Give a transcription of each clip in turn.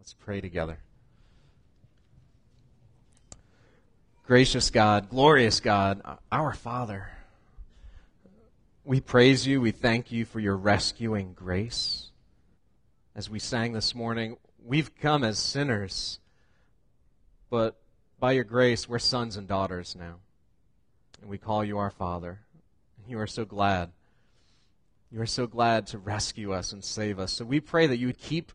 Let's pray together. Gracious God, glorious God, our Father, we praise you, we thank you for your rescuing grace. As we sang this morning, we've come as sinners, but by your grace, we're sons and daughters now. And we call you our Father. And you are so glad. You are so glad to rescue us and save us. So we pray that you would keep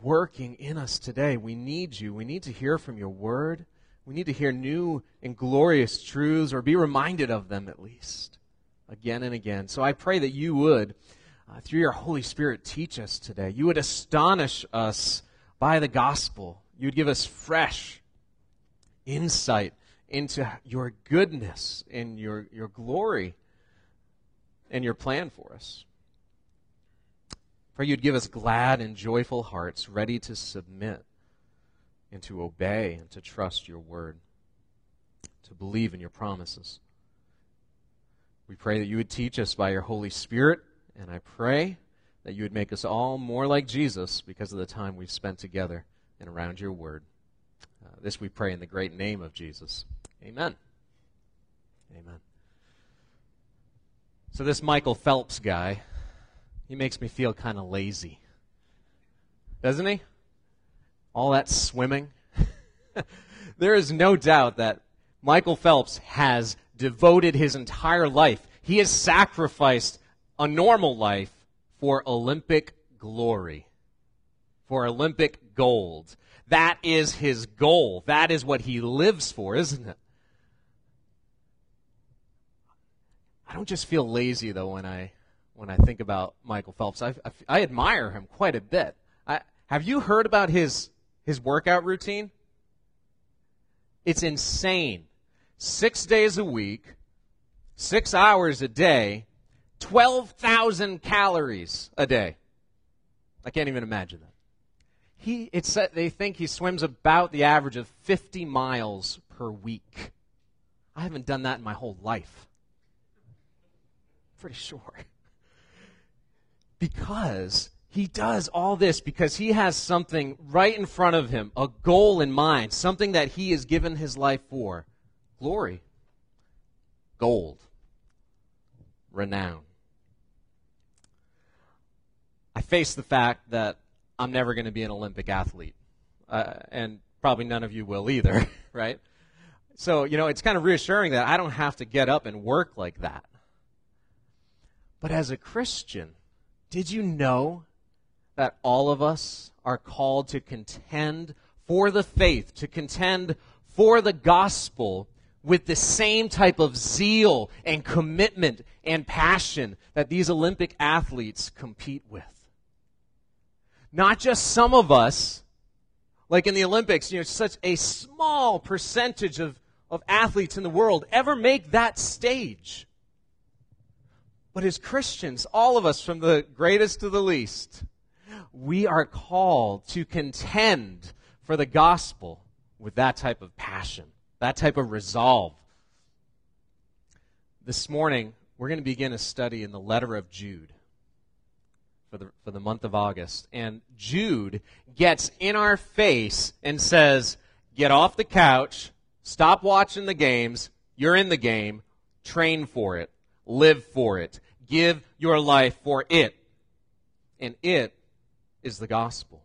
working in us today. We need you. We need to hear from your word. We need to hear new and glorious truths, or be reminded of them at least, again and again. So I pray that you would, through your Holy Spirit, teach us today. You would astonish us by the gospel. You would give us fresh insight into your goodness and your glory and your plan for us. Pray you'd give us glad and joyful hearts, ready to submit and to obey and to trust your word, to believe in your promises. We pray that you would teach us by your Holy Spirit, and I pray that you would make us all more like Jesus because of the time we've spent together and around your word. This we pray in the great name of Jesus. Amen. Amen. So this Michael Phelps guy, he makes me feel kind of lazy, doesn't he? All that swimming. There is no doubt that Michael Phelps has devoted his entire life. He has sacrificed a normal life for Olympic glory, for Olympic gold. That is his goal. That is what he lives for, isn't it? I don't just feel lazy, though, when I think about Michael Phelps. I admire him quite a bit. Have you heard about his workout routine? It's insane. 6 days a week, 6 hours a day, 12,000 calories a day. I can't even imagine that. They think he swims about the average of 50 miles per week. I haven't done that in my whole life. Pretty sure. Because he does all this because he has something right in front of him, a goal in mind, something that he has given his life for. Glory, gold, renown. I face the fact that I'm never going to be an Olympic athlete, and probably none of you will either, right? So, it's kind of reassuring that I don't have to get up and work like that. But as a Christian, did you know that all of us are called to contend for the faith, to contend for the gospel with the same type of zeal and commitment and passion that these Olympic athletes compete with? Not just some of us, like in the Olympics, such a small percentage of athletes in the world ever make that stage. But as Christians, all of us, from the greatest to the least, we are called to contend for the gospel with that type of passion, that type of resolve. This morning, we're going to begin a study in the letter of Jude for the month of August. And Jude gets in our face and says, get off the couch, stop watching the games, you're in the game, train for it, live for it, give your life for it. And it is the gospel.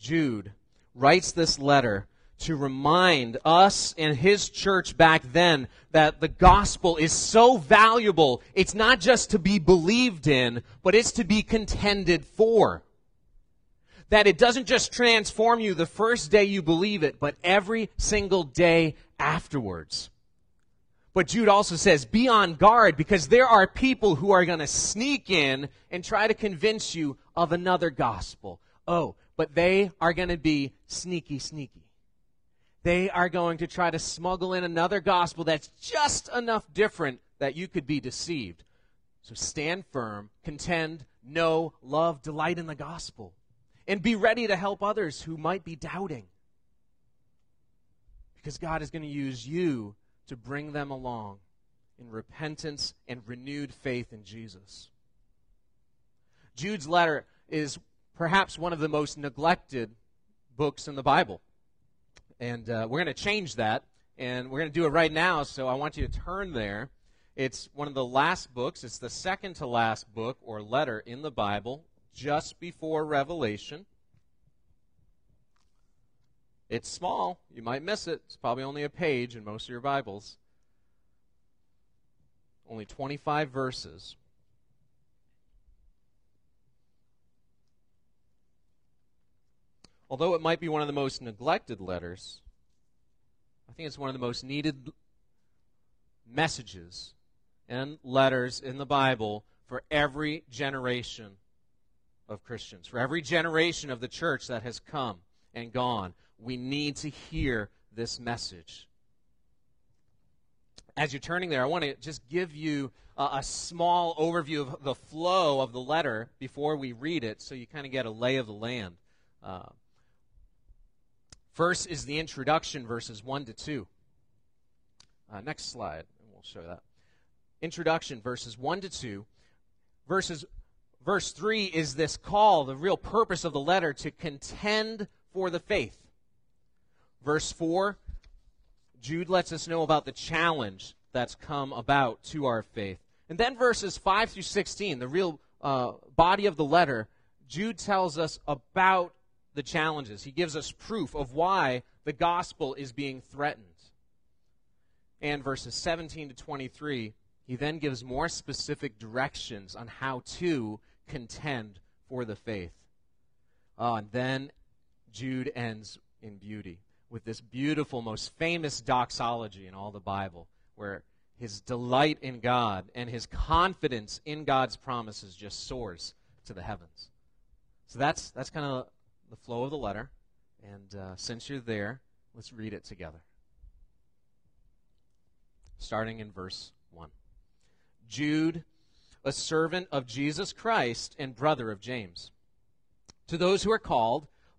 Jude writes this letter to remind us and his church back then that the gospel is so valuable, it's not just to be believed in, but it's to be contended for. That it doesn't just transform you the first day you believe it, but every single day afterwards. But Jude also says, be on guard, because there are people who are going to sneak in and try to convince you of another gospel. Oh, but they are going to be sneaky. They are going to try to smuggle in another gospel that's just enough different that you could be deceived. So stand firm, contend, know, love, delight in the gospel, and be ready to help others who might be doubting. Because God is going to use you to bring them along in repentance and renewed faith in Jesus. Jude's letter is perhaps one of the most neglected books in the Bible. And we're going to change that, and we're going to do it right now, so I want you to turn there. It's one of the last books. It's the second to last book or letter in the Bible, just before Revelation. It's small. You might miss it. It's probably only a page in most of your Bibles. Only 25 verses. Although it might be one of the most neglected letters, I think it's one of the most needed messages and letters in the Bible for every generation of Christians, for every generation of the church that has come and gone. We need to hear this message. As you're turning there, I want to just give you a small overview of the flow of the letter before we read it, so you kind of get a lay of the land. First is the introduction, verses 1 to 2. Next slide, and we'll show that. Introduction, verses 1 to 2. Verse 3 is this call, the real purpose of the letter, to contend for the faith. Verse 4, Jude lets us know about the challenge that's come about to our faith. And then verses 5 through 16, the real body of the letter, Jude tells us about the challenges. He gives us proof of why the gospel is being threatened. And verses 17 to 23, he then gives more specific directions on how to contend for the faith. And then Jude ends in beauty with this beautiful, most famous doxology in all the Bible, where his delight in God and his confidence in God's promises just soars to the heavens. So that's kind of the flow of the letter, and since you're there, let's read it together. Starting in verse 1. Jude, a servant of Jesus Christ and brother of James, to those who are called,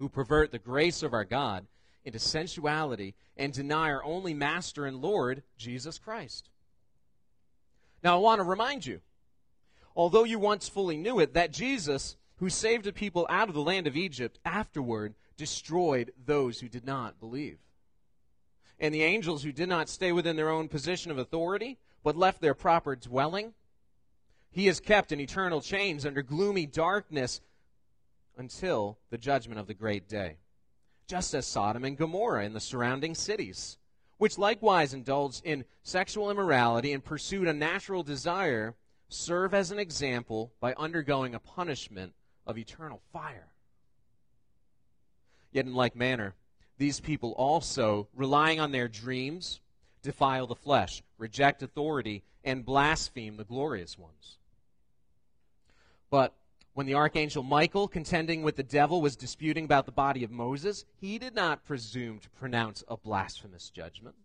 who pervert the grace of our God into sensuality and deny our only Master and Lord, Jesus Christ. Now I want to remind you, although you once fully knew it, that Jesus, who saved the people out of the land of Egypt, afterward destroyed those who did not believe. And the angels who did not stay within their own position of authority, but left their proper dwelling, he is kept in eternal chains under gloomy darkness until the judgment of the great day, just as Sodom and Gomorrah and the surrounding cities, which likewise indulged in sexual immorality and pursued a natural desire, serve as an example by undergoing a punishment of eternal fire. Yet in like manner, these people also, relying on their dreams, defile the flesh, reject authority, and blaspheme the glorious ones. But when the archangel Michael, contending with the devil, was disputing about the body of Moses, he did not presume to pronounce a blasphemous judgment,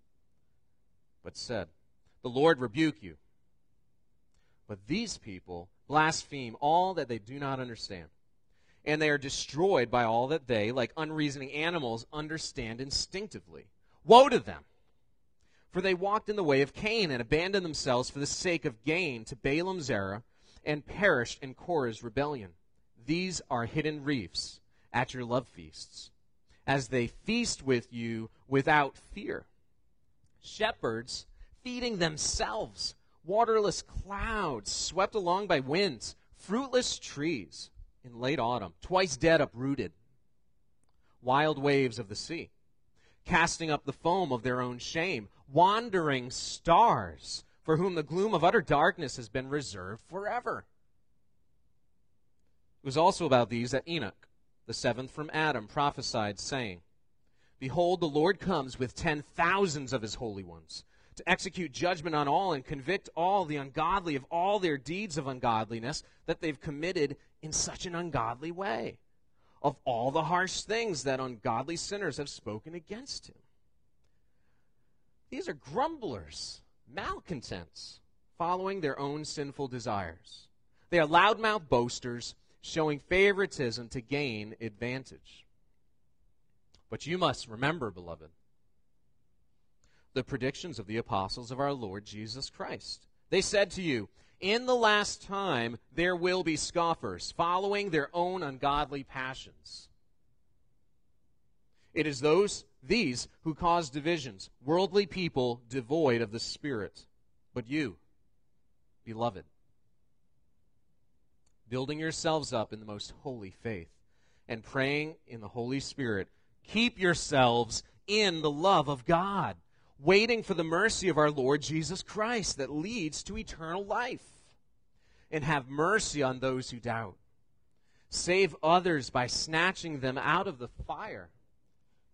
but said, "The Lord rebuke you." But these people blaspheme all that they do not understand, and they are destroyed by all that they, like unreasoning animals, understand instinctively. Woe to them! For they walked in the way of Cain and abandoned themselves for the sake of gain to Balaam's error, and perished in Korah's rebellion. These are hidden reefs at your love feasts, as they feast with you without fear. Shepherds feeding themselves, waterless clouds swept along by winds, fruitless trees in late autumn, twice dead uprooted, wild waves of the sea, casting up the foam of their own shame, wandering stars, for whom the gloom of utter darkness has been reserved forever. It was also about these that Enoch, the seventh from Adam, prophesied, saying, "Behold, the Lord comes with 10,000s of his holy ones, to execute judgment on all and convict all the ungodly of all their deeds of ungodliness that they've committed in such an ungodly way. of all the harsh things that ungodly sinners have spoken against him. These are grumblers, malcontents, following their own sinful desires. They are loudmouth boasters, showing favoritism to gain advantage. But you must remember, beloved, the predictions of the apostles of our Lord Jesus Christ. They said to you, in the last time there will be scoffers, following their own ungodly passions. It is these who cause divisions, worldly people devoid of the Spirit. But you, beloved, building yourselves up in the most holy faith and praying in the Holy Spirit, keep yourselves in the love of God, waiting for the mercy of our Lord Jesus Christ that leads to eternal life. And have mercy on those who doubt. Save others by snatching them out of the fire.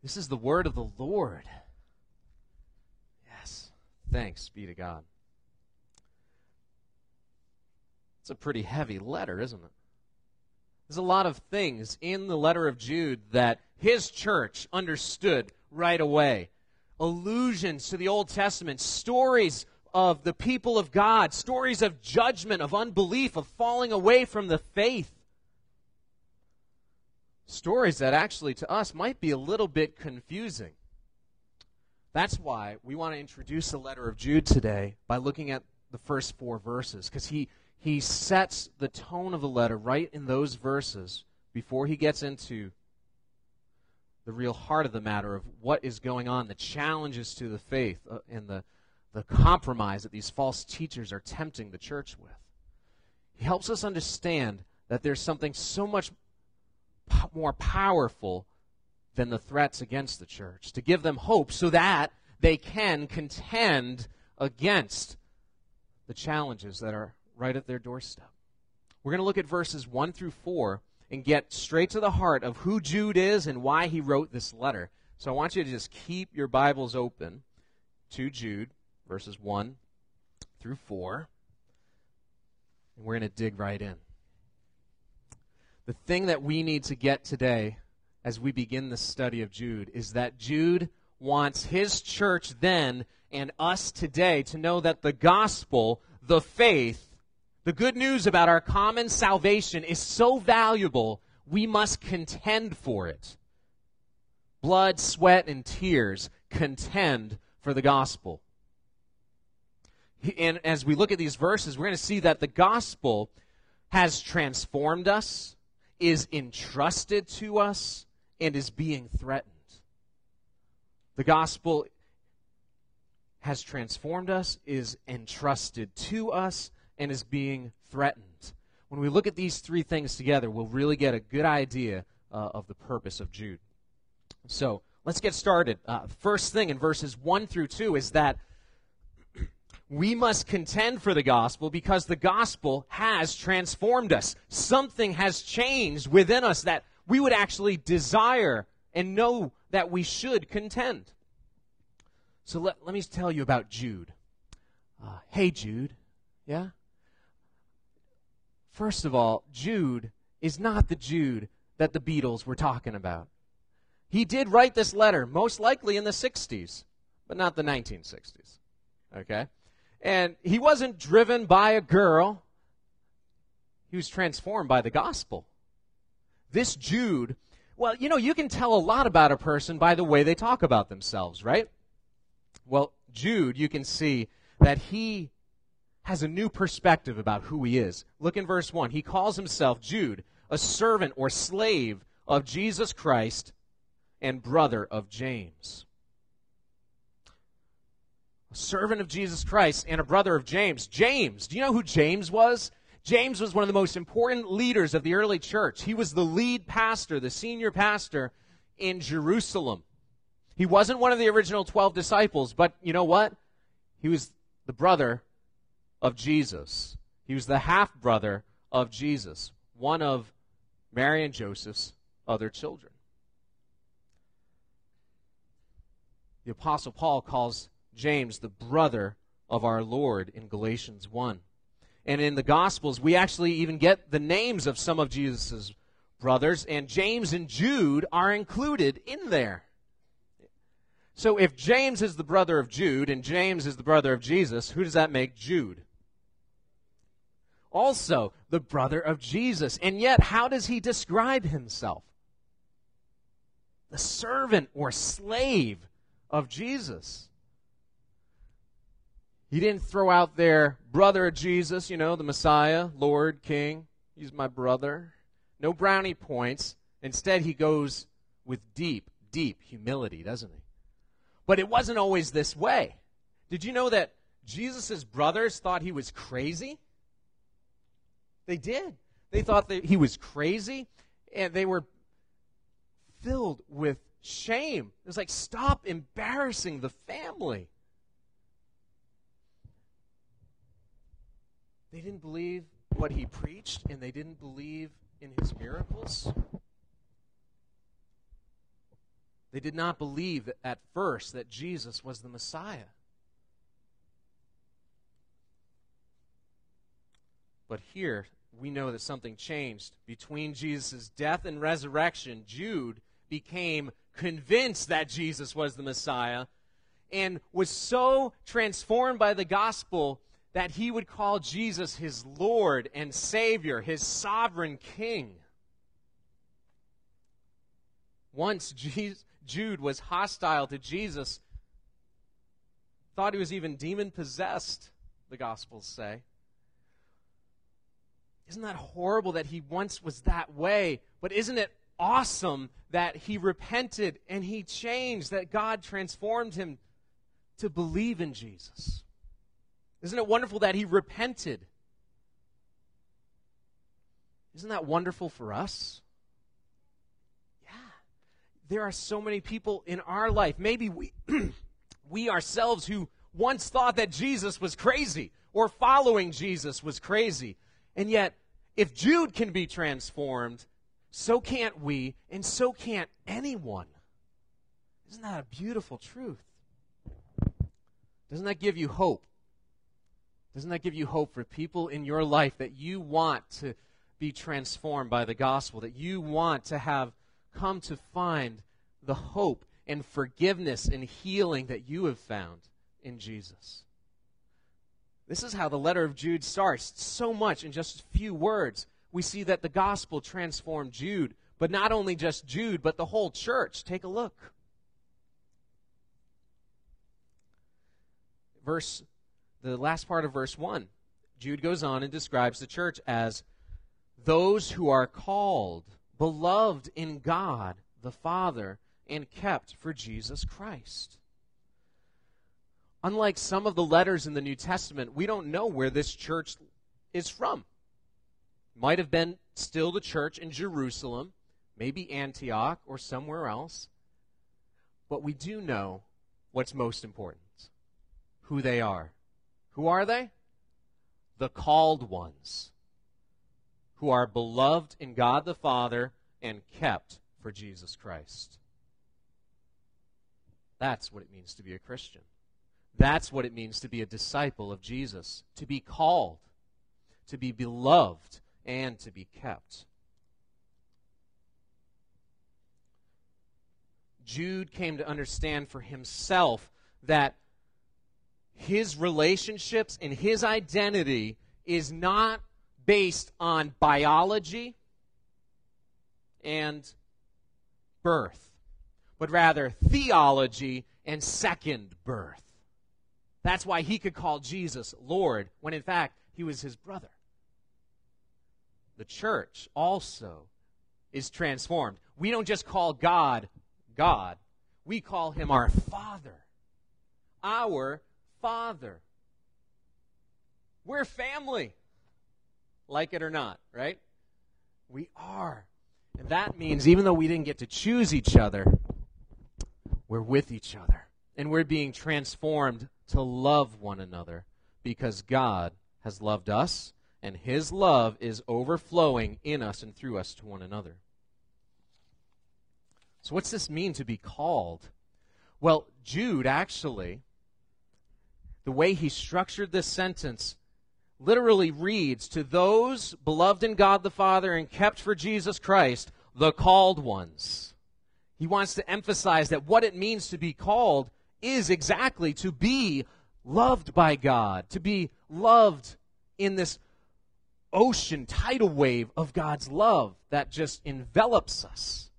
This is the word of the Lord. Yes, thanks be to God. It's a pretty heavy letter, isn't it? There's a lot of things in the letter of Jude that his church understood right away. Allusions to the Old Testament, stories of the people of God, stories of judgment, of unbelief, of falling away from the faith. Stories that actually to us might be a little bit confusing. That's why we want to introduce the letter of Jude today by looking at the first four verses, because he sets the tone of the letter right in those verses before he gets into the real heart of the matter of what is going on, the challenges to the faith, and the compromise that these false teachers are tempting the church with. He helps us understand that there's something so much more powerful than the threats against the church, to give them hope so that they can contend against the challenges that are right at their doorstep. We're going to look at verses 1 through 4 and get straight to the heart of who Jude is and why he wrote this letter. So I want you to just keep your Bibles open to Jude, verses 1 through 4. And we're going to dig right in. The thing that we need to get today as we begin the study of Jude is that Jude wants his church then and us today to know that the gospel, the faith, the good news about our common salvation is so valuable, we must contend for it. Blood, sweat, and tears, contend for the gospel. And as we look at these verses, we're going to see that the gospel has transformed us, is entrusted to us, and is being threatened. The gospel has transformed us, is entrusted to us, and is being threatened. When we look at these three things together, we'll really get a good idea of the purpose of Jude. So let's get started. First thing in verses 1 through 2 is that we must contend for the gospel because the gospel has transformed us. Something has changed within us that we would actually desire and know that we should contend. So let me tell you about Jude. Hey, Jude. Yeah? First of all, Jude is not the Jude that the Beatles were talking about. He did write this letter, most likely in the 60s, but not the 1960s. Okay? And he wasn't driven by a girl. He was transformed by the gospel. This Jude, well, you know, you can tell a lot about a person by the way they talk about themselves, right? Well, Jude, you can see that he has a new perspective about who he is. Look in verse 1. He calls himself Jude, a servant or slave of Jesus Christ and brother of James. A servant of Jesus Christ and a brother of James. James, do you know who James was? James was one of the most important leaders of the early church. He was the lead pastor, the senior pastor in Jerusalem. He wasn't one of the original 12 disciples, but you know what? He was the brother of Jesus. He was the half-brother of Jesus, one of Mary and Joseph's other children. The Apostle Paul calls James the brother of our Lord in Galatians 1. And in the Gospels, we actually even get the names of some of Jesus' brothers, and James and Jude are included in there. So if James is the brother of Jude and James is the brother of Jesus, who does that make Jude? Also, the brother of Jesus. And yet, how does he describe himself? The servant or slave of Jesus. He didn't throw out there, brother of Jesus, you know, the Messiah, Lord, King. He's my brother. No brownie points. Instead, he goes with deep, deep humility, doesn't he? But it wasn't always this way. Did you know that Jesus' brothers thought he was crazy? They did. They thought that he was crazy, and they were filled with shame. It was like, stop embarrassing the family. They didn't believe what he preached, and they didn't believe in his miracles. They did not believe at first that Jesus was the Messiah. But here, we know that something changed. Between Jesus' death and resurrection, Jude became convinced that Jesus was the Messiah and was so transformed by the gospel that he would call Jesus his Lord and Savior, his sovereign King. Once Jude was hostile to Jesus, thought he was even demon-possessed, the Gospels say. Isn't that horrible that he once was that way? But isn't it awesome that he repented and he changed, that God transformed him to believe in Jesus? Isn't it wonderful that he repented? Isn't that wonderful for us? Yeah. There are so many people in our life, maybe we ourselves, who once thought that Jesus was crazy or following Jesus was crazy. And yet, if Jude can be transformed, so can't we, and so can't anyone. Isn't that a beautiful truth? Doesn't that give you hope? Doesn't that give you hope for people in your life that you want to be transformed by the gospel, that you want to have come to find the hope and forgiveness and healing that you have found in Jesus? This is how the letter of Jude starts. So much in just a few words. We see that the gospel transformed Jude, but not only just Jude, but the whole church. Take a look. The last part of verse 1, Jude goes on and describes the church as those who are called, beloved in God the Father, and kept for Jesus Christ. Unlike some of the letters in the New Testament, we don't know where this church is from. It might have been still the church in Jerusalem, maybe Antioch or somewhere else. But we do know what's most important, who they are. Who are they? The called ones, who are beloved in God the Father and kept for Jesus Christ. That's what it means to be a Christian. That's what it means to be a disciple of Jesus, to be called, to be beloved, and to be kept. Jude came to understand for himself that his relationships and his identity is not based on biology and birth, but rather theology and second birth. That's why he could call Jesus Lord, when in fact he was his brother. The church also is transformed. We don't just call God, God. We call him our Father. Our Father. We're family. like it or not, right? We are. And that means even though we didn't get to choose each other, we're with each other. And we're being transformed to love one another because God has loved us, and his love is overflowing in us and through us to one another. So what's this mean to be called? Well, Jude actually, the way he structured this sentence literally reads, to those beloved in God the Father and kept for Jesus Christ, the called ones. He wants to emphasize that what it means to be called is exactly to be loved by God, to be loved in this ocean, tidal wave of God's love that just envelops us,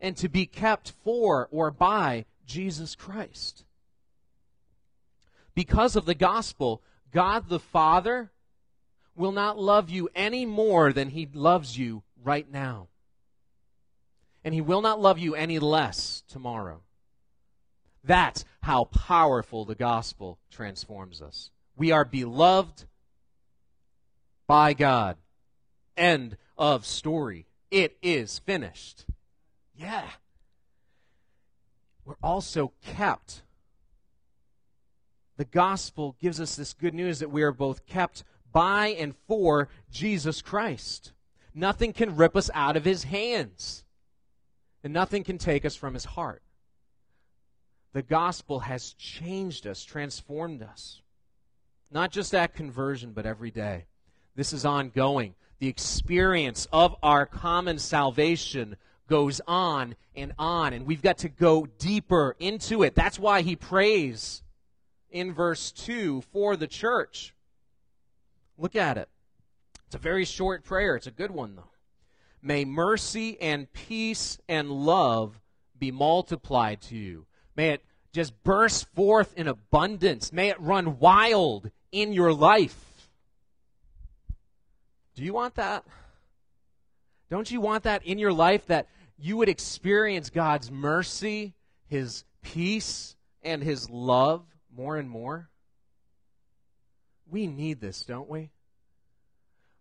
and to be kept for or by Jesus Christ. Because of the gospel, God the Father will not love you any more than he loves you right now. And he will not love you any less tomorrow. That's how powerful the gospel transforms us. We are beloved by God. End of story. It is finished. Yeah. We're also kept. The gospel gives us this good news that we are both kept by and for Jesus Christ. Nothing can rip us out of his hands, and nothing can take us from his heart. The gospel has changed us, transformed us. Not just at conversion, but every day. This is ongoing. The experience of our common salvation goes on, and we've got to go deeper into it. That's why he prays in verse 2 for the church. Look at it. It's a very short prayer. It's a good one, though. May mercy and peace and love be multiplied to you. May it just burst forth in abundance. May it run wild in your life. Do you want that? Don't you want that in your life, that you would experience God's mercy, his peace, and his love more and more? We need this, don't we?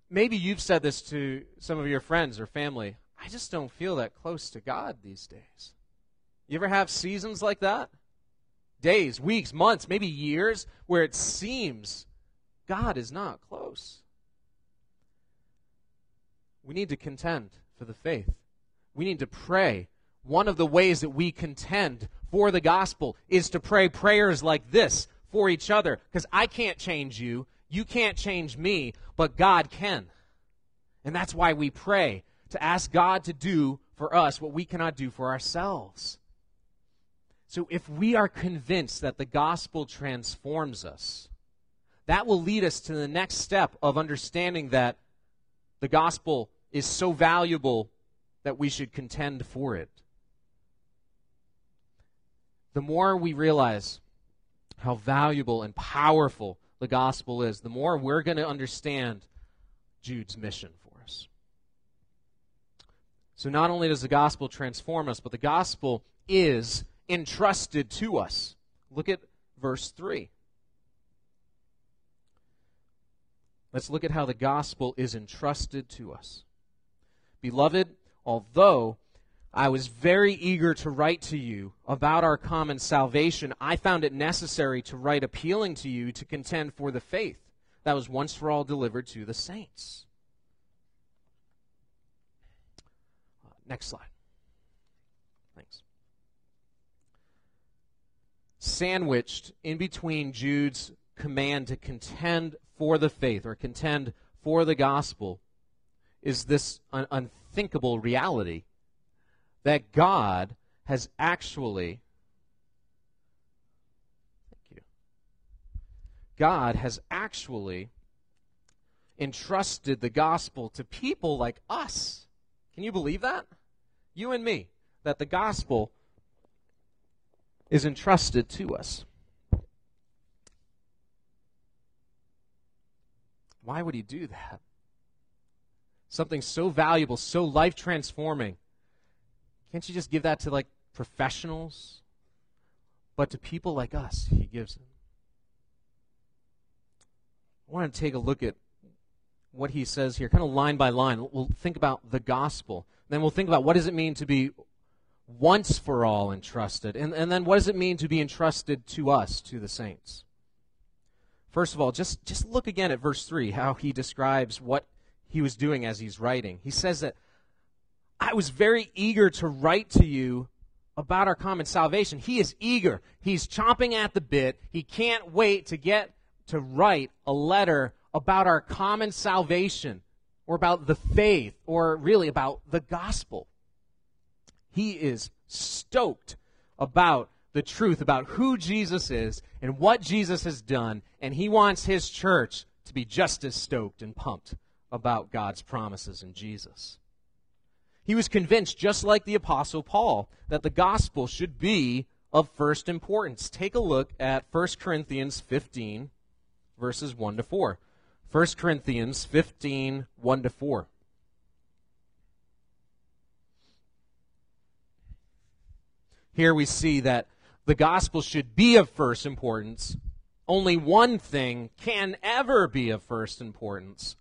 Maybe you've said this to some of your friends or family. I just don't feel that close to God these days. You ever have seasons like that? Days, weeks, months, maybe years, where it seems God is not close. We need to contend for the faith. We need to pray. One of the ways that we contend for the gospel is to pray prayers like this for each other, because I can't change you. You can't change me, but God can. And that's why we pray, to ask God to do for us what we cannot do for ourselves. So if we are convinced that the gospel transforms us, that will lead us to the next step of understanding that the gospel is so valuable that we should contend for it. The more we realize how valuable and powerful the gospel is, the more we're going to understand Jude's mission for us. So not only does the gospel transform us, but the gospel is entrusted to us. Look at verse 3. Let's look at how the gospel is entrusted to us. Beloved, although I was very eager to write to you about our common salvation, I found it necessary to write appealing to you to contend for the faith that was once for all delivered to the saints. Next slide. Thanks. Sandwiched in between Jude's command to contend for the faith or contend for the gospel is this unthinkable reality that God has actually, entrusted the gospel to people like us. Can you believe that? You and me, that the gospel is entrusted to us. Why would he do that? Something so valuable, so life-transforming. Can't you just give that to, like, professionals? But to people like us, he gives it. I want to take a look at what he says here, kind of line by line. We'll think about the gospel. Then we'll think about what does it mean to be once for all entrusted. And then what does it mean to be entrusted to us, to the saints? First of all, just look again at verse 3, how he describes what he was doing as he's writing. He says that, I was very eager to write to you about our common salvation. He is eager. He's chomping at the bit. He can't wait to get to write a letter about our common salvation, or about the faith, or really about the gospel. He is stoked about the truth about who Jesus is and what Jesus has done, and he wants his church to be just as stoked and pumped about God's promises in Jesus. He was convinced, just like the Apostle Paul, that the gospel should be of first importance. Take a look at 1 Corinthians 15, verses 1 to 4. 1 Corinthians 15, 1 to 4. Here we see that the gospel should be of first importance. Only one thing can ever be of first importance,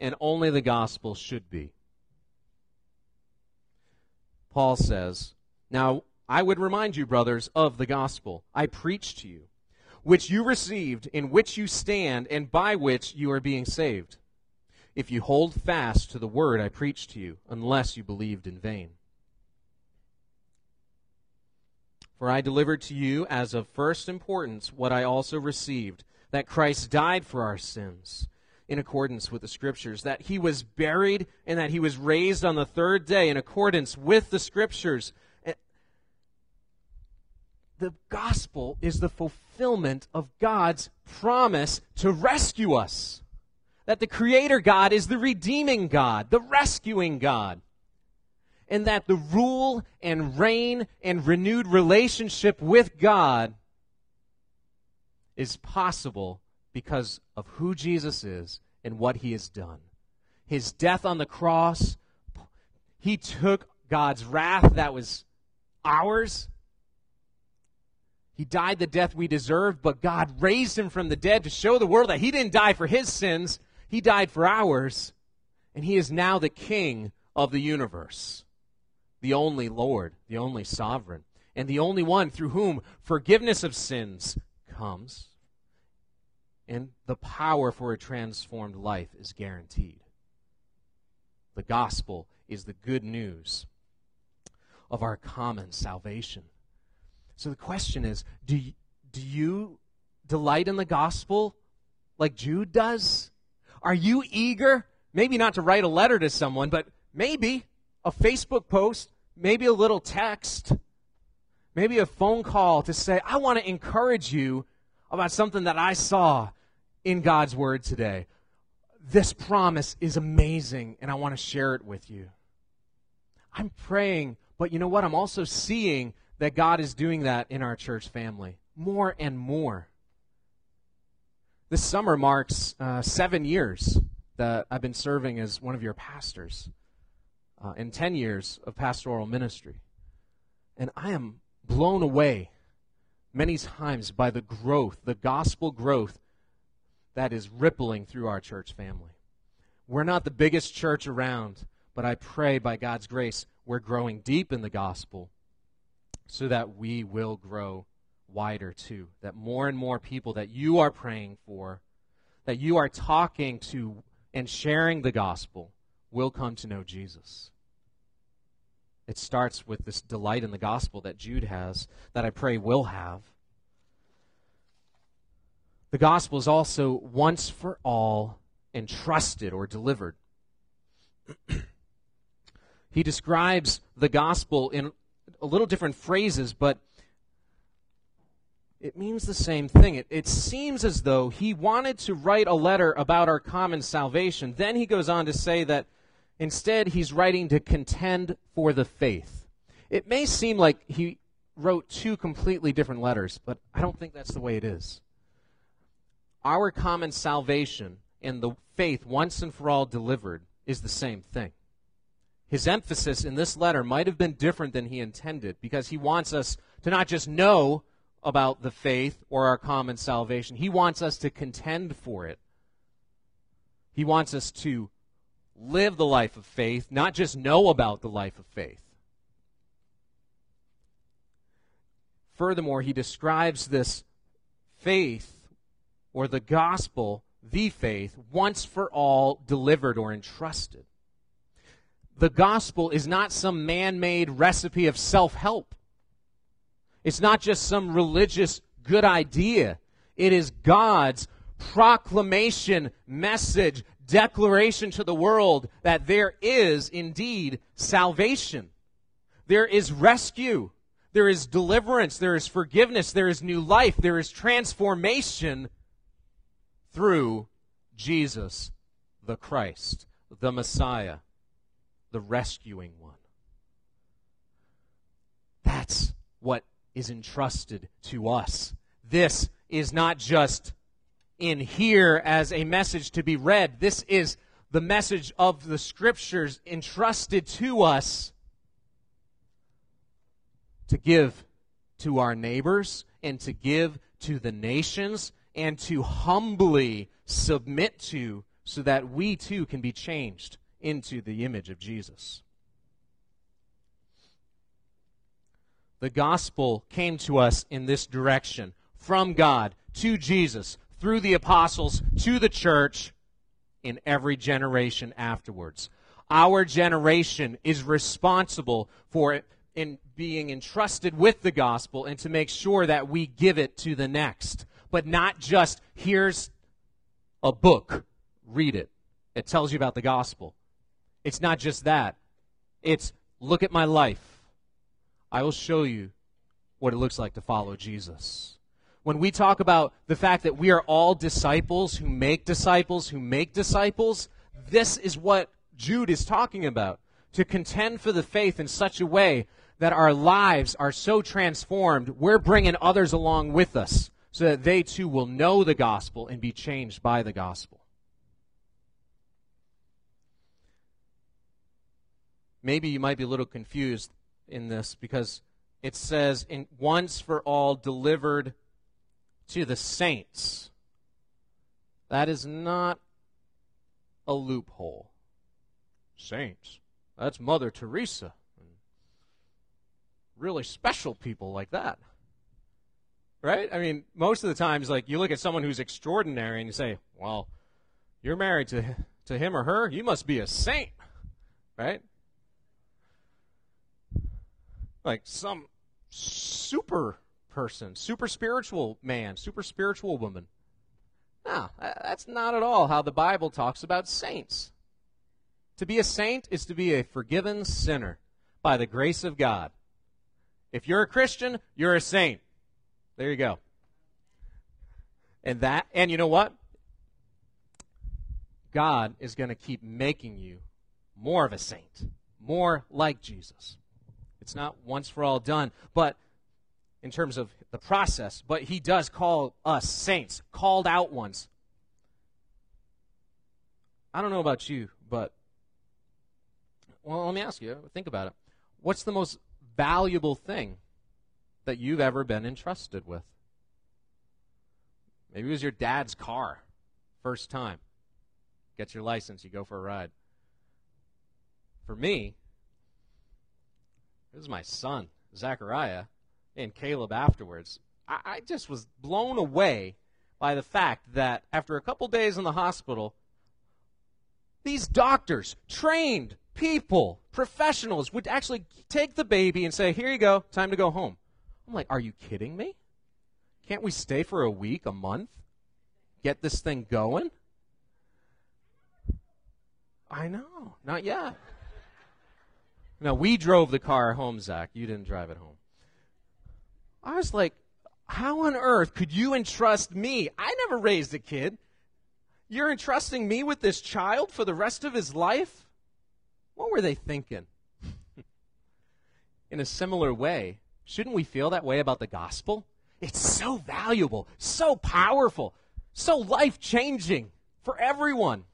and only the gospel should be. Paul says, now I would remind you, brothers, of the gospel I preached to you, which you received, in which you stand, and by which you are being saved, if you hold fast to the word I preached to you, unless you believed in vain. For I delivered to you as of first importance what I also received, that Christ died for our sins, in accordance with the Scriptures, that he was buried, and that he was raised on the third day in accordance with the Scriptures. The gospel is the fulfillment of God's promise to rescue us, that the Creator God is the redeeming God, the rescuing God, and that the rule and reign and renewed relationship with God is possible because of who Jesus is and what he has done. His death on the cross, he took God's wrath that was ours. He died the death we deserved, but God raised him from the dead to show the world that he didn't die for his sins, he died for ours, and he is now the King of the universe, the only Lord, the only sovereign, and the only one through whom forgiveness of sins comes, and the power for a transformed life is guaranteed. The gospel is the good news of our common salvation. So the question is, do you delight in the gospel like Jude does? Are you eager, maybe not to write a letter to someone, but maybe a Facebook post, maybe a little text, maybe a phone call to say, I want to encourage you about something that I saw in God's word today. This promise is amazing, and I want to share it with you. I'm praying, but you know what? I'm also seeing that God is doing that in our church family more and more. This summer marks 7 years that I've been serving as one of your pastors and 10 years of pastoral ministry. And I am blown away many times by the growth, the gospel growth that is rippling through our church family. We're not the biggest church around, but I pray by God's grace we're growing deep in the gospel so that we will grow wider too, that more and more people that you are praying for, that you are talking to and sharing the gospel will come to know Jesus. It starts with this delight in the gospel that Jude has, that I pray we'll have. The gospel is also once for all entrusted or delivered. He describes the gospel in a little different phrases, but it means the same thing. It seems as though he wanted to write a letter about our common salvation. Then he goes on to say that instead, he's writing to contend for the faith. It may seem like he wrote two completely different letters, but I don't think that's the way it is. Our common salvation and the faith once and for all delivered is the same thing. His emphasis in this letter might have been different than he intended, because he wants us to not just know about the faith or our common salvation. He wants us to contend for it. He wants us to live the life of faith, not just know about the life of faith. Furthermore, he describes this faith, or the gospel, the faith, once for all delivered or entrusted. The gospel is not some man-made recipe of self-help. It's not just some religious good idea. It is God's proclamation, message, declaration to the world that there is indeed salvation. There is rescue. There is deliverance. There is forgiveness. There is new life. There is transformation through Jesus, the Christ, the Messiah, the rescuing one. That's what is entrusted to us. This is not just in here as a message to be read. This is the message of the Scriptures entrusted to us to give to our neighbors and to give to the nations and to humbly submit to, so that we too can be changed into the image of Jesus. The gospel came to us in this direction, from God to Jesus, through the apostles, to the church, in every generation afterwards. Our generation is responsible for it in being entrusted with the gospel, and to make sure that we give it to the next. But not just, here's a book, read it. It tells you about the gospel. It's not just that. It's, look at my life. I will show you what it looks like to follow Jesus. When we talk about the fact that we are all disciples who make disciples who make disciples, this is what Jude is talking about. To contend for the faith in such a way that our lives are so transformed, we're bringing others along with us so that they too will know the gospel and be changed by the gospel. Maybe you might be a little confused in this, because it says, once for all delivered to the saints. That is not a loophole. Saints. That's Mother Teresa. Really special people like that. Right? I mean, most of the times, like, you look at someone who's extraordinary and you say, well, you're married to him or her, you must be a saint. Right? Like some super person, super spiritual man, super spiritual woman. No, that's not at all how the Bible talks about saints. To be a saint is to be a forgiven sinner by the grace of God. If you're a Christian, you're a saint. There you go. And you know what? God is going to keep making you more of a saint, more like Jesus. It's not once for all done, but in terms of the process, but he does call us saints, called out ones. I don't know about you, but, well, let me ask you, think about it. What's the most valuable thing that you've ever been entrusted with? Maybe it was your dad's car, first time. Get your license, you go for a ride. For me, it was my son, Zachariah, and Caleb afterwards. I just was blown away by the fact that after a couple days in the hospital, these doctors, trained people, professionals, would actually take the baby and say, here you go, time to go home. I'm like, are you kidding me? Can't we stay for a week, a month? Get this thing going? I know, not yet. No, we drove the car home, Zach. You didn't drive it home. I was like, how on earth could you entrust me? I never raised a kid. You're entrusting me with this child for the rest of his life? What were they thinking? In a similar way, shouldn't we feel that way about the gospel? It's so valuable, so powerful, so life-changing for everyone,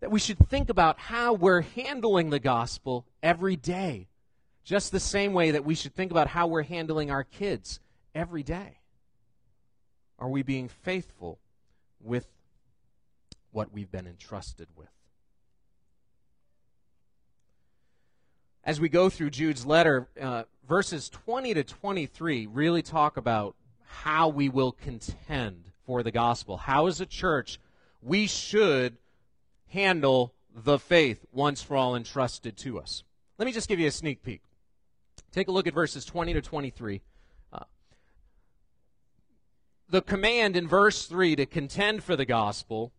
that we should think about how we're handling the gospel every day, just the same way that we should think about how we're handling our kids every day. Are we being faithful with what we've been entrusted with. As we go through Jude's letter, verses 20 to 23 really talk about how we will contend for the gospel. How, as a church, we should handle the faith once for all entrusted to us. Let me just give you a sneak peek. Take a look at verses 20 to 23. The command in verse 3 to contend for the gospel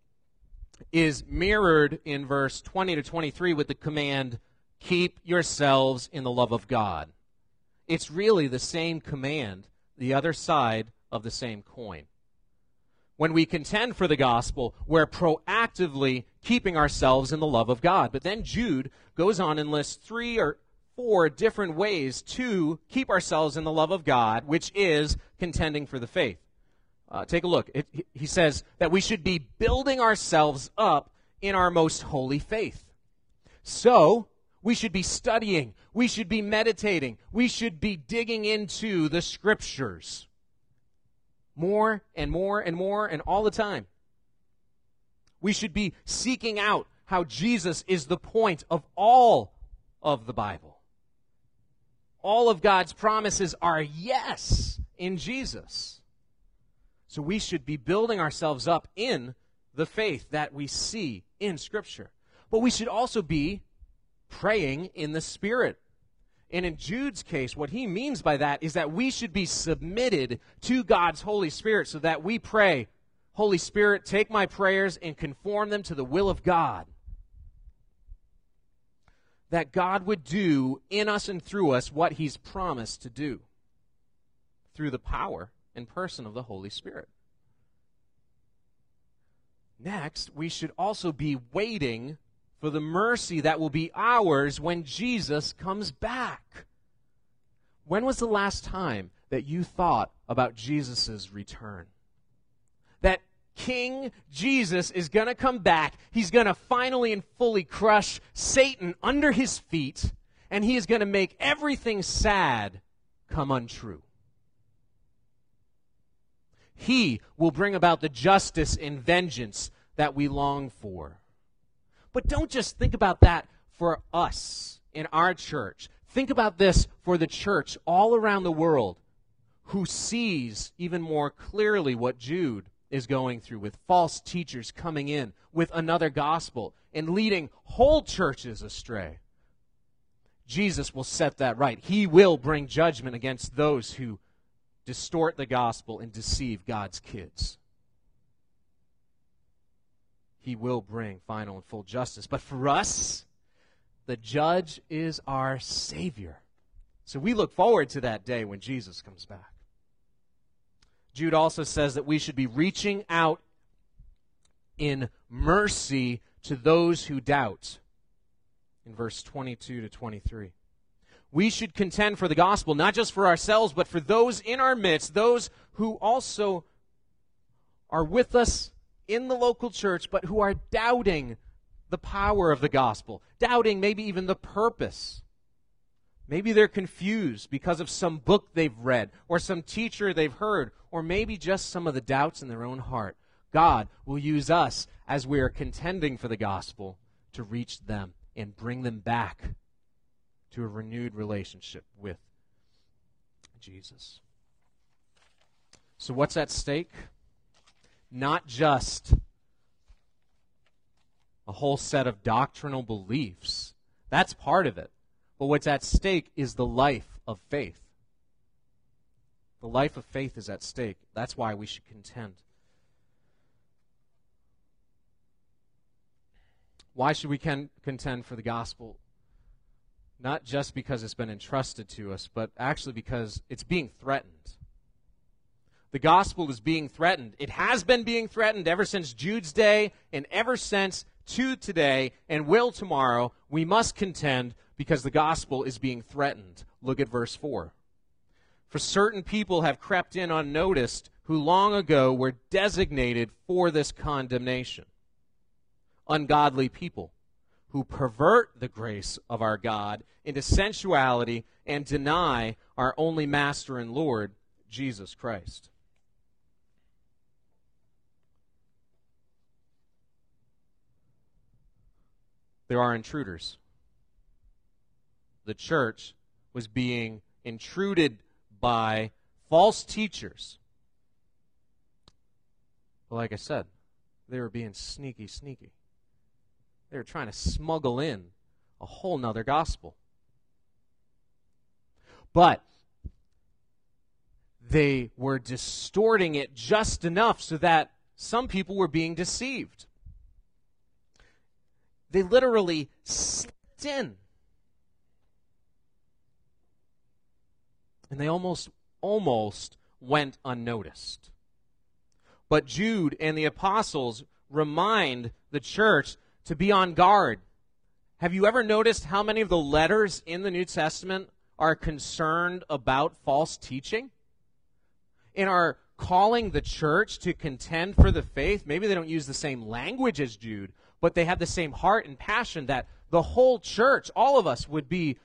is mirrored in verse 20 to 23 with the command, keep yourselves in the love of God. It's really the same command, the other side of the same coin. When we contend for the gospel, we're proactively keeping ourselves in the love of God. But then Jude goes on and lists 3 or 4 different ways to keep ourselves in the love of God, which is contending for the faith. Take a look. He says that we should be building ourselves up in our most holy faith. So, we should be studying, we should be meditating, we should be digging into the Scriptures more and more and more and all the time. We should be seeking out how Jesus is the point of all of the Bible. All of God's promises are yes in Jesus. So we should be building ourselves up in the faith that we see in Scripture. But we should also be praying in the Spirit. And in Jude's case, what he means by that is that we should be submitted to God's Holy Spirit so that we pray, Holy Spirit, take my prayers and conform them to the will of God. That God would do in us and through us what he's promised to do through the power and person of the Holy Spirit. Next, we should also be waiting for the mercy that will be ours when Jesus comes back. When was the last time that you thought about Jesus' return? That King Jesus is going to come back. He's going to finally and fully crush Satan under his feet, and he is going to make everything sad come untrue. He will bring about the justice and vengeance that we long for. But don't just think about that for us in our church. Think about this for the church all around the world who sees even more clearly what Jude is going through with false teachers coming in with another gospel and leading whole churches astray. Jesus will set that right. He will bring judgment against those who distort the gospel and deceive God's kids. He will bring final and full justice. But for us, the judge is our Savior. So we look forward to that day when Jesus comes back. Jude also says that we should be reaching out in mercy to those who doubt. In verse 22 to 23. We should contend for the gospel, not just for ourselves, but for those in our midst, those who also are with us in the local church, but who are doubting the power of the gospel, doubting maybe even the purpose. Maybe they're confused because of some book they've read or some teacher they've heard, or maybe just some of the doubts in their own heart. God will use us as we are contending for the gospel to reach them and bring them back to a renewed relationship with Jesus. So what's at stake? Not just a whole set of doctrinal beliefs. That's part of it. But what's at stake is the life of faith. The life of faith is at stake. That's why we should contend. Why should we contend for the gospel? Not just because it's been entrusted to us, but actually because it's being threatened. The gospel is being threatened. It has been being threatened ever since Jude's day and ever since to today and will tomorrow. We must contend because the gospel is being threatened. Look at verse 4. For certain people have crept in unnoticed who long ago were designated for this condemnation. Ungodly people who pervert the grace of our God into sensuality and deny our only Master and Lord, Jesus Christ. there are intruders. The church was being intruded by false teachers. But like I said, they were being sneaky. They were trying to smuggle in a whole nother gospel. But they were distorting it just enough so that some people were being deceived. They literally slipped in. And they almost went unnoticed. But Jude and the apostles remind the church to be on guard. Have you ever noticed how many of the letters in the New Testament are concerned about false teaching and are calling the church to contend for the faith? Maybe they don't use the same language as Jude, but they have the same heart and passion that the whole church, all of us, would be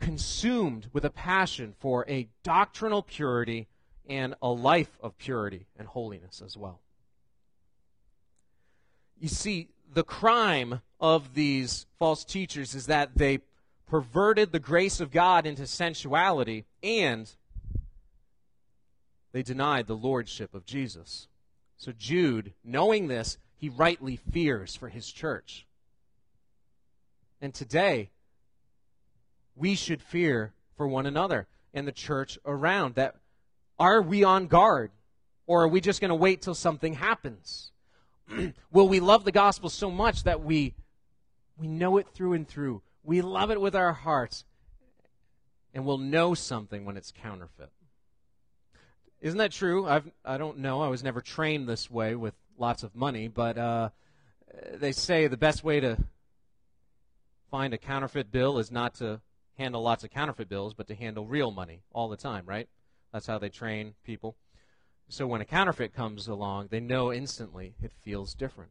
consumed with a passion for a doctrinal purity and a life of purity and holiness as well. You see, the crime of these false teachers is that they perverted the grace of God into sensuality, and they denied the lordship of Jesus. So Jude, knowing this, he rightly fears for his church. And today, we should fear for one another and the church around. That, are we on guard, or are we just going to wait till something happens? Will we love the gospel so much that we know it through and through? We love it with our hearts, and we'll know something when it's counterfeit. Isn't that true? I don't know. I was never trained this way with lots of money, but they say the best way to find a counterfeit bill is not to handle lots of counterfeit bills, but to handle real money all the time, right? That's how they train people. So when a counterfeit comes along, they know instantly it feels different.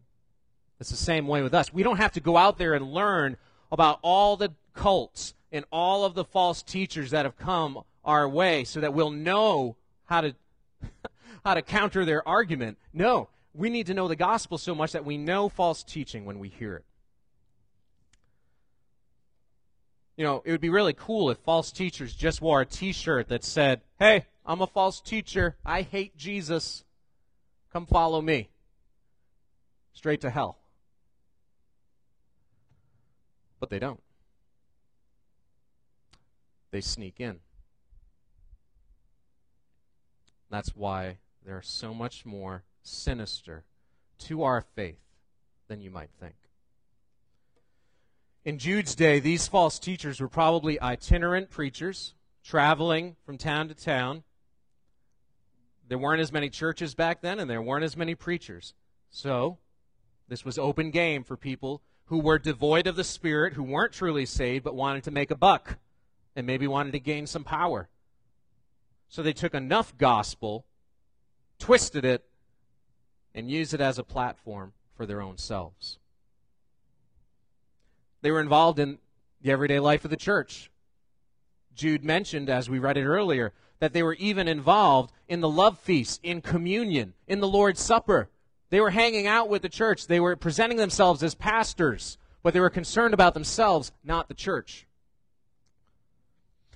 It's the same way with us. We don't have to go out there and learn about all the cults and all of the false teachers that have come our way so that we'll know how to counter their argument. No, we need to know the gospel so much that we know false teaching when we hear it. You know, it would be really cool if false teachers just wore a T-shirt that said, "Hey, I'm a false teacher. I hate Jesus. Come follow me. Straight to hell." But they don't. They sneak in. That's why they're so much more sinister to our faith than you might think. In Jude's day, these false teachers were probably itinerant preachers, traveling from town to town. There weren't as many churches back then, and there weren't as many preachers. So this was open game for people who were devoid of the Spirit, who weren't truly saved, but wanted to make a buck and maybe wanted to gain some power. So they took enough gospel, twisted it, and used it as a platform for their own selves. They were involved in the everyday life of the church. Jude mentioned, as we read it earlier, that they were even involved in the love feast, in communion, in the Lord's Supper. They were hanging out with the church. They were presenting themselves as pastors, but they were concerned about themselves, not the church.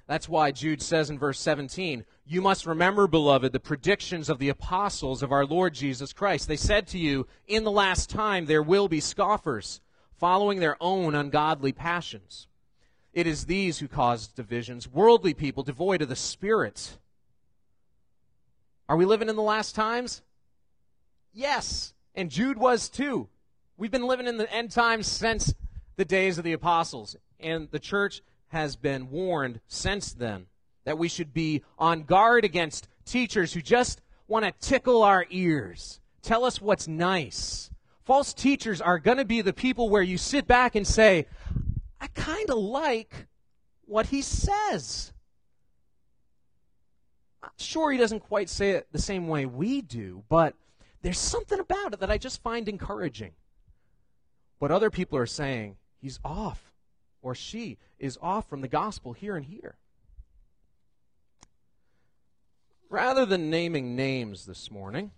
That's why Jude says in verse 17, "You must remember, beloved, the predictions of the apostles of our Lord Jesus Christ. They said to you, 'In the last time there will be scoffers, following their own ungodly passions.' It is these who cause divisions, worldly people devoid of the Spirit." Are we living in the last times? Yes, and Jude was too. We've been living in the end times since the days of the apostles, and the church has been warned since then that we should be on guard against teachers who just want to tickle our ears, tell us what's nice. False teachers are going to be the people where you sit back and say, "I kind of like what he says. Sure, he doesn't quite say it the same way we do, but there's something about it that I just find encouraging." But other people are saying, "He's off," or "She is off from the gospel here and here." Rather than naming names this morning,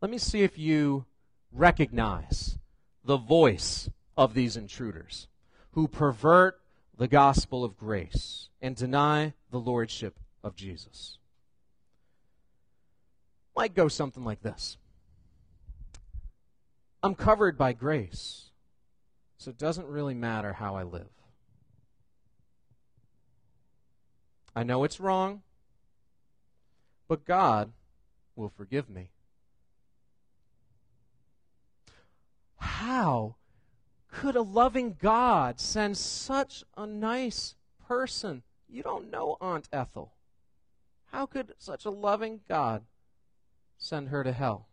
let me see if you recognize the voice of these intruders who pervert the gospel of grace and deny the lordship of Jesus. Might go something like this. I'm covered by grace, so it doesn't really matter how I live. I know it's wrong, but God will forgive me. How could a loving God send such a nice person? You don't know Aunt Ethel. How could such a loving God send her to hell?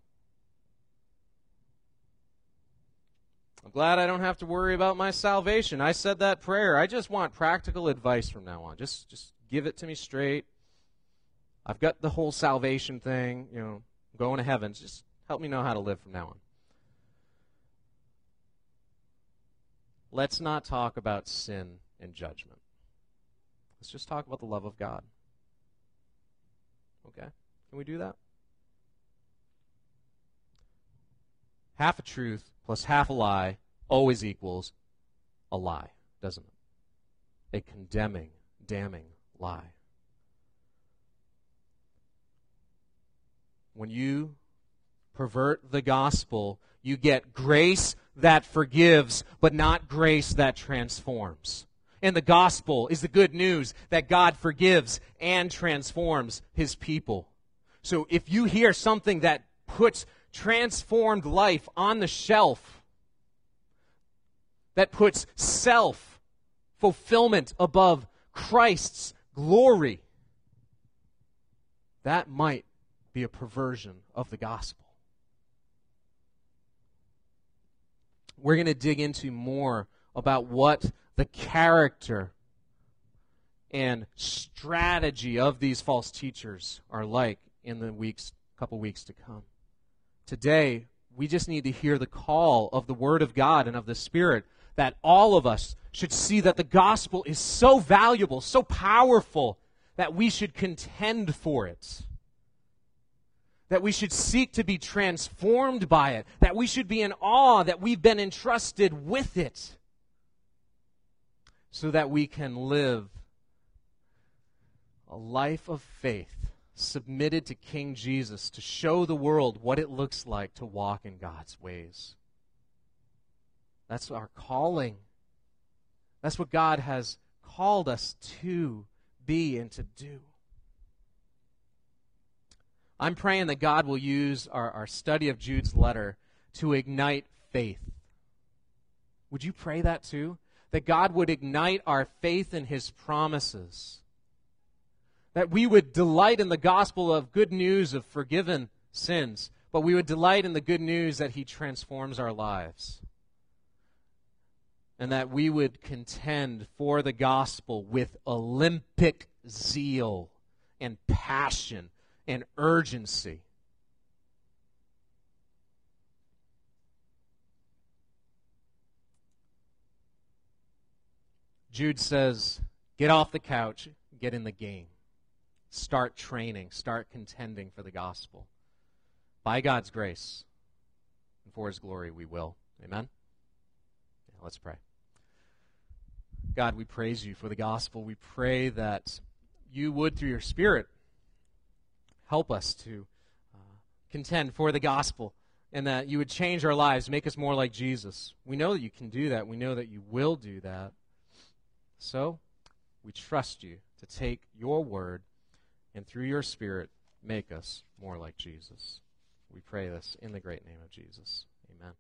I'm glad I don't have to worry about my salvation. I said that prayer. I just want practical advice from now on. Just give it to me straight. I've got the whole salvation thing, you know, going to heaven. Just help me know how to live from now on. Let's not talk about sin and judgment. Let's just talk about the love of God. Okay? Can we do that? Half a truth plus half a lie always equals a lie, doesn't it? A condemning, damning lie. When you pervert the gospel, you get grace that forgives, but not grace that transforms. And the gospel is the good news that God forgives and transforms his people. So if you hear something that puts transformed life on the shelf, that puts self-fulfillment above Christ's glory, that might be a perversion of the gospel. We're going to dig into more about what the character and strategy of these false teachers are like in the couple weeks to come. Today, we just need to hear the call of the Word of God and of the Spirit, that all of us should see that the gospel is so valuable, so powerful, that we should contend for it, that we should seek to be transformed by it, that we should be in awe that we've been entrusted with it, so that we can live a life of faith submitted to King Jesus, to show the world what it looks like to walk in God's ways. That's our calling. That's what God has called us to be and to do. I'm praying that God will use our study of Jude's letter to ignite faith. Would you pray that too? That God would ignite our faith in his promises. That we would delight in the gospel of good news of forgiven sins, but we would delight in the good news that he transforms our lives. And that we would contend for the gospel with Olympic zeal and passion and urgency. Jude says, get off the couch, get in the game. Start training, start contending for the gospel. By God's grace and for his glory we will. Amen? Yeah, let's pray. God, we praise you for the gospel. We pray that you would, through your Spirit, help us to contend for the gospel, and that you would change our lives, make us more like Jesus. We know that you can do that. We know that you will do that. So we trust you to take your word and through your Spirit make us more like Jesus. We pray this in the great name of Jesus. Amen.